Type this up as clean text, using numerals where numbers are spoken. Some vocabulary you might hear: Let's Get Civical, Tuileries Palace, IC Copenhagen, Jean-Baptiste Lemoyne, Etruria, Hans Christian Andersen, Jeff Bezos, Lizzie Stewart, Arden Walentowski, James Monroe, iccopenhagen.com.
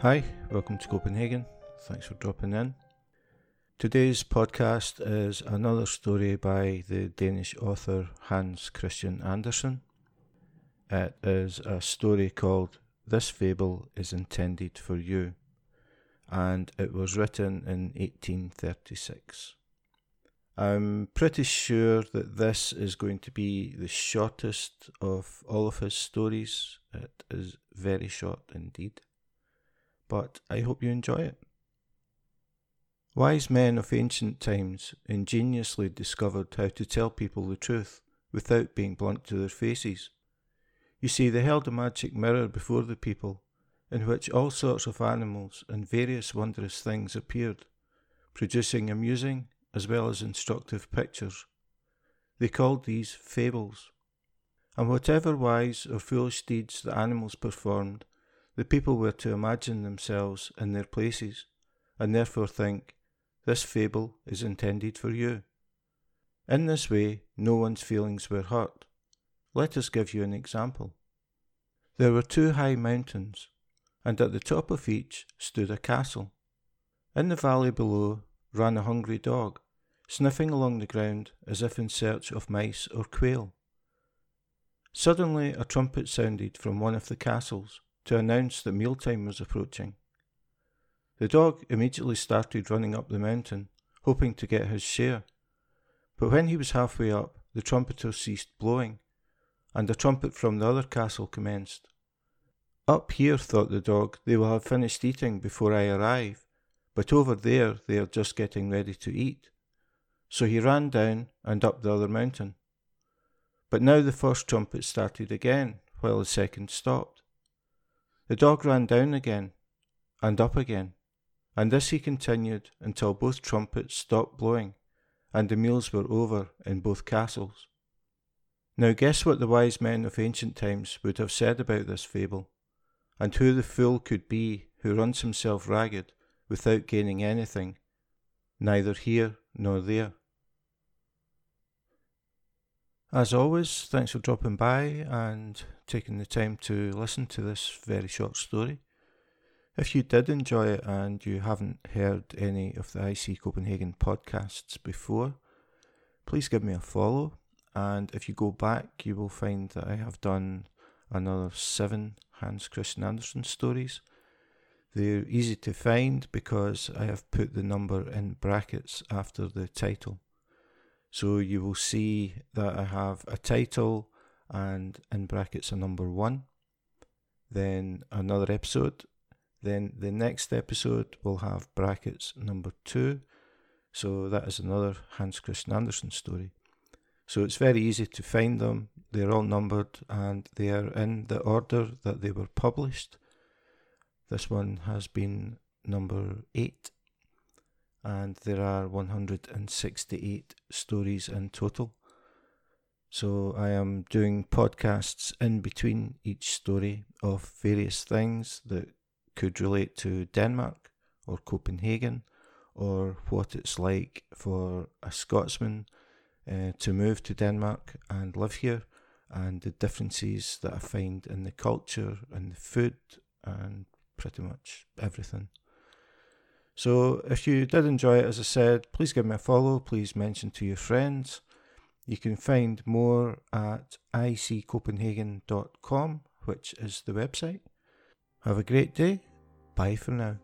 Hi, welcome to Copenhagen. Thanks for dropping in. Today's podcast is another story by the Danish author Hans Christian Andersen. It is a story called This Fable is Intended for You, and it was written in 1836. I'm pretty sure that this is going to be the shortest of all of his stories. It is very short indeed. But I hope you enjoy it. Wise men of ancient times ingeniously discovered how to tell people the truth without being blunt to their faces. You see, they held a magic mirror before the people, in which all sorts of animals and various wondrous things appeared, producing amusing as well as instructive pictures. They called these fables. And whatever wise or foolish deeds the animals performed, the people were to imagine themselves in their places, and therefore think, this fable is intended for you. In this way, no one's feelings were hurt. Let us give you an example. There were two high mountains, and at the top of each stood a castle. In the valley below ran a hungry dog, sniffing along the ground as if in search of mice or quail. Suddenly a trumpet sounded from one of the castles, to announce that mealtime was approaching. The dog immediately started running up the mountain, hoping to get his share, but when he was halfway up, the trumpeter ceased blowing, and a trumpet from the other castle commenced. Up here, thought the dog, they will have finished eating before I arrive, but over there they are just getting ready to eat. So he ran down and up the other mountain. But now the first trumpet started again, while the second stopped. The dog ran down again, and up again, and this he continued until both trumpets stopped blowing, and the meals were over in both castles. Now guess what the wise men of ancient times would have said about this fable, and who the fool could be who runs himself ragged without gaining anything, neither here nor there. As always, thanks for dropping by and taking the time to listen to this very short story. If you did enjoy it and you haven't heard any of the IC Copenhagen podcasts before, please give me a follow, and if you go back you will find that I have done another 7 Hans Christian Andersen stories. They're easy to find because I have put the number in brackets after the title. So you will see that I have a title and in brackets a number 1, then another episode, then the next episode will have brackets number 2, so that is another Hans Christian Andersen story. So it's very easy to find them, they're all numbered and they are in the order that they were published. This one has been number 8. And there are 168 stories in total. So I am doing podcasts in between each story of various things that could relate to Denmark or Copenhagen or what it's like for a Scotsman to move to Denmark and live here, and the differences that I find in the culture and the food and pretty much everything. So if you did enjoy it, as I said, please give me a follow, please mention to your friends. You can find more at iccopenhagen.com, which is the website. Have a great day. Bye for now.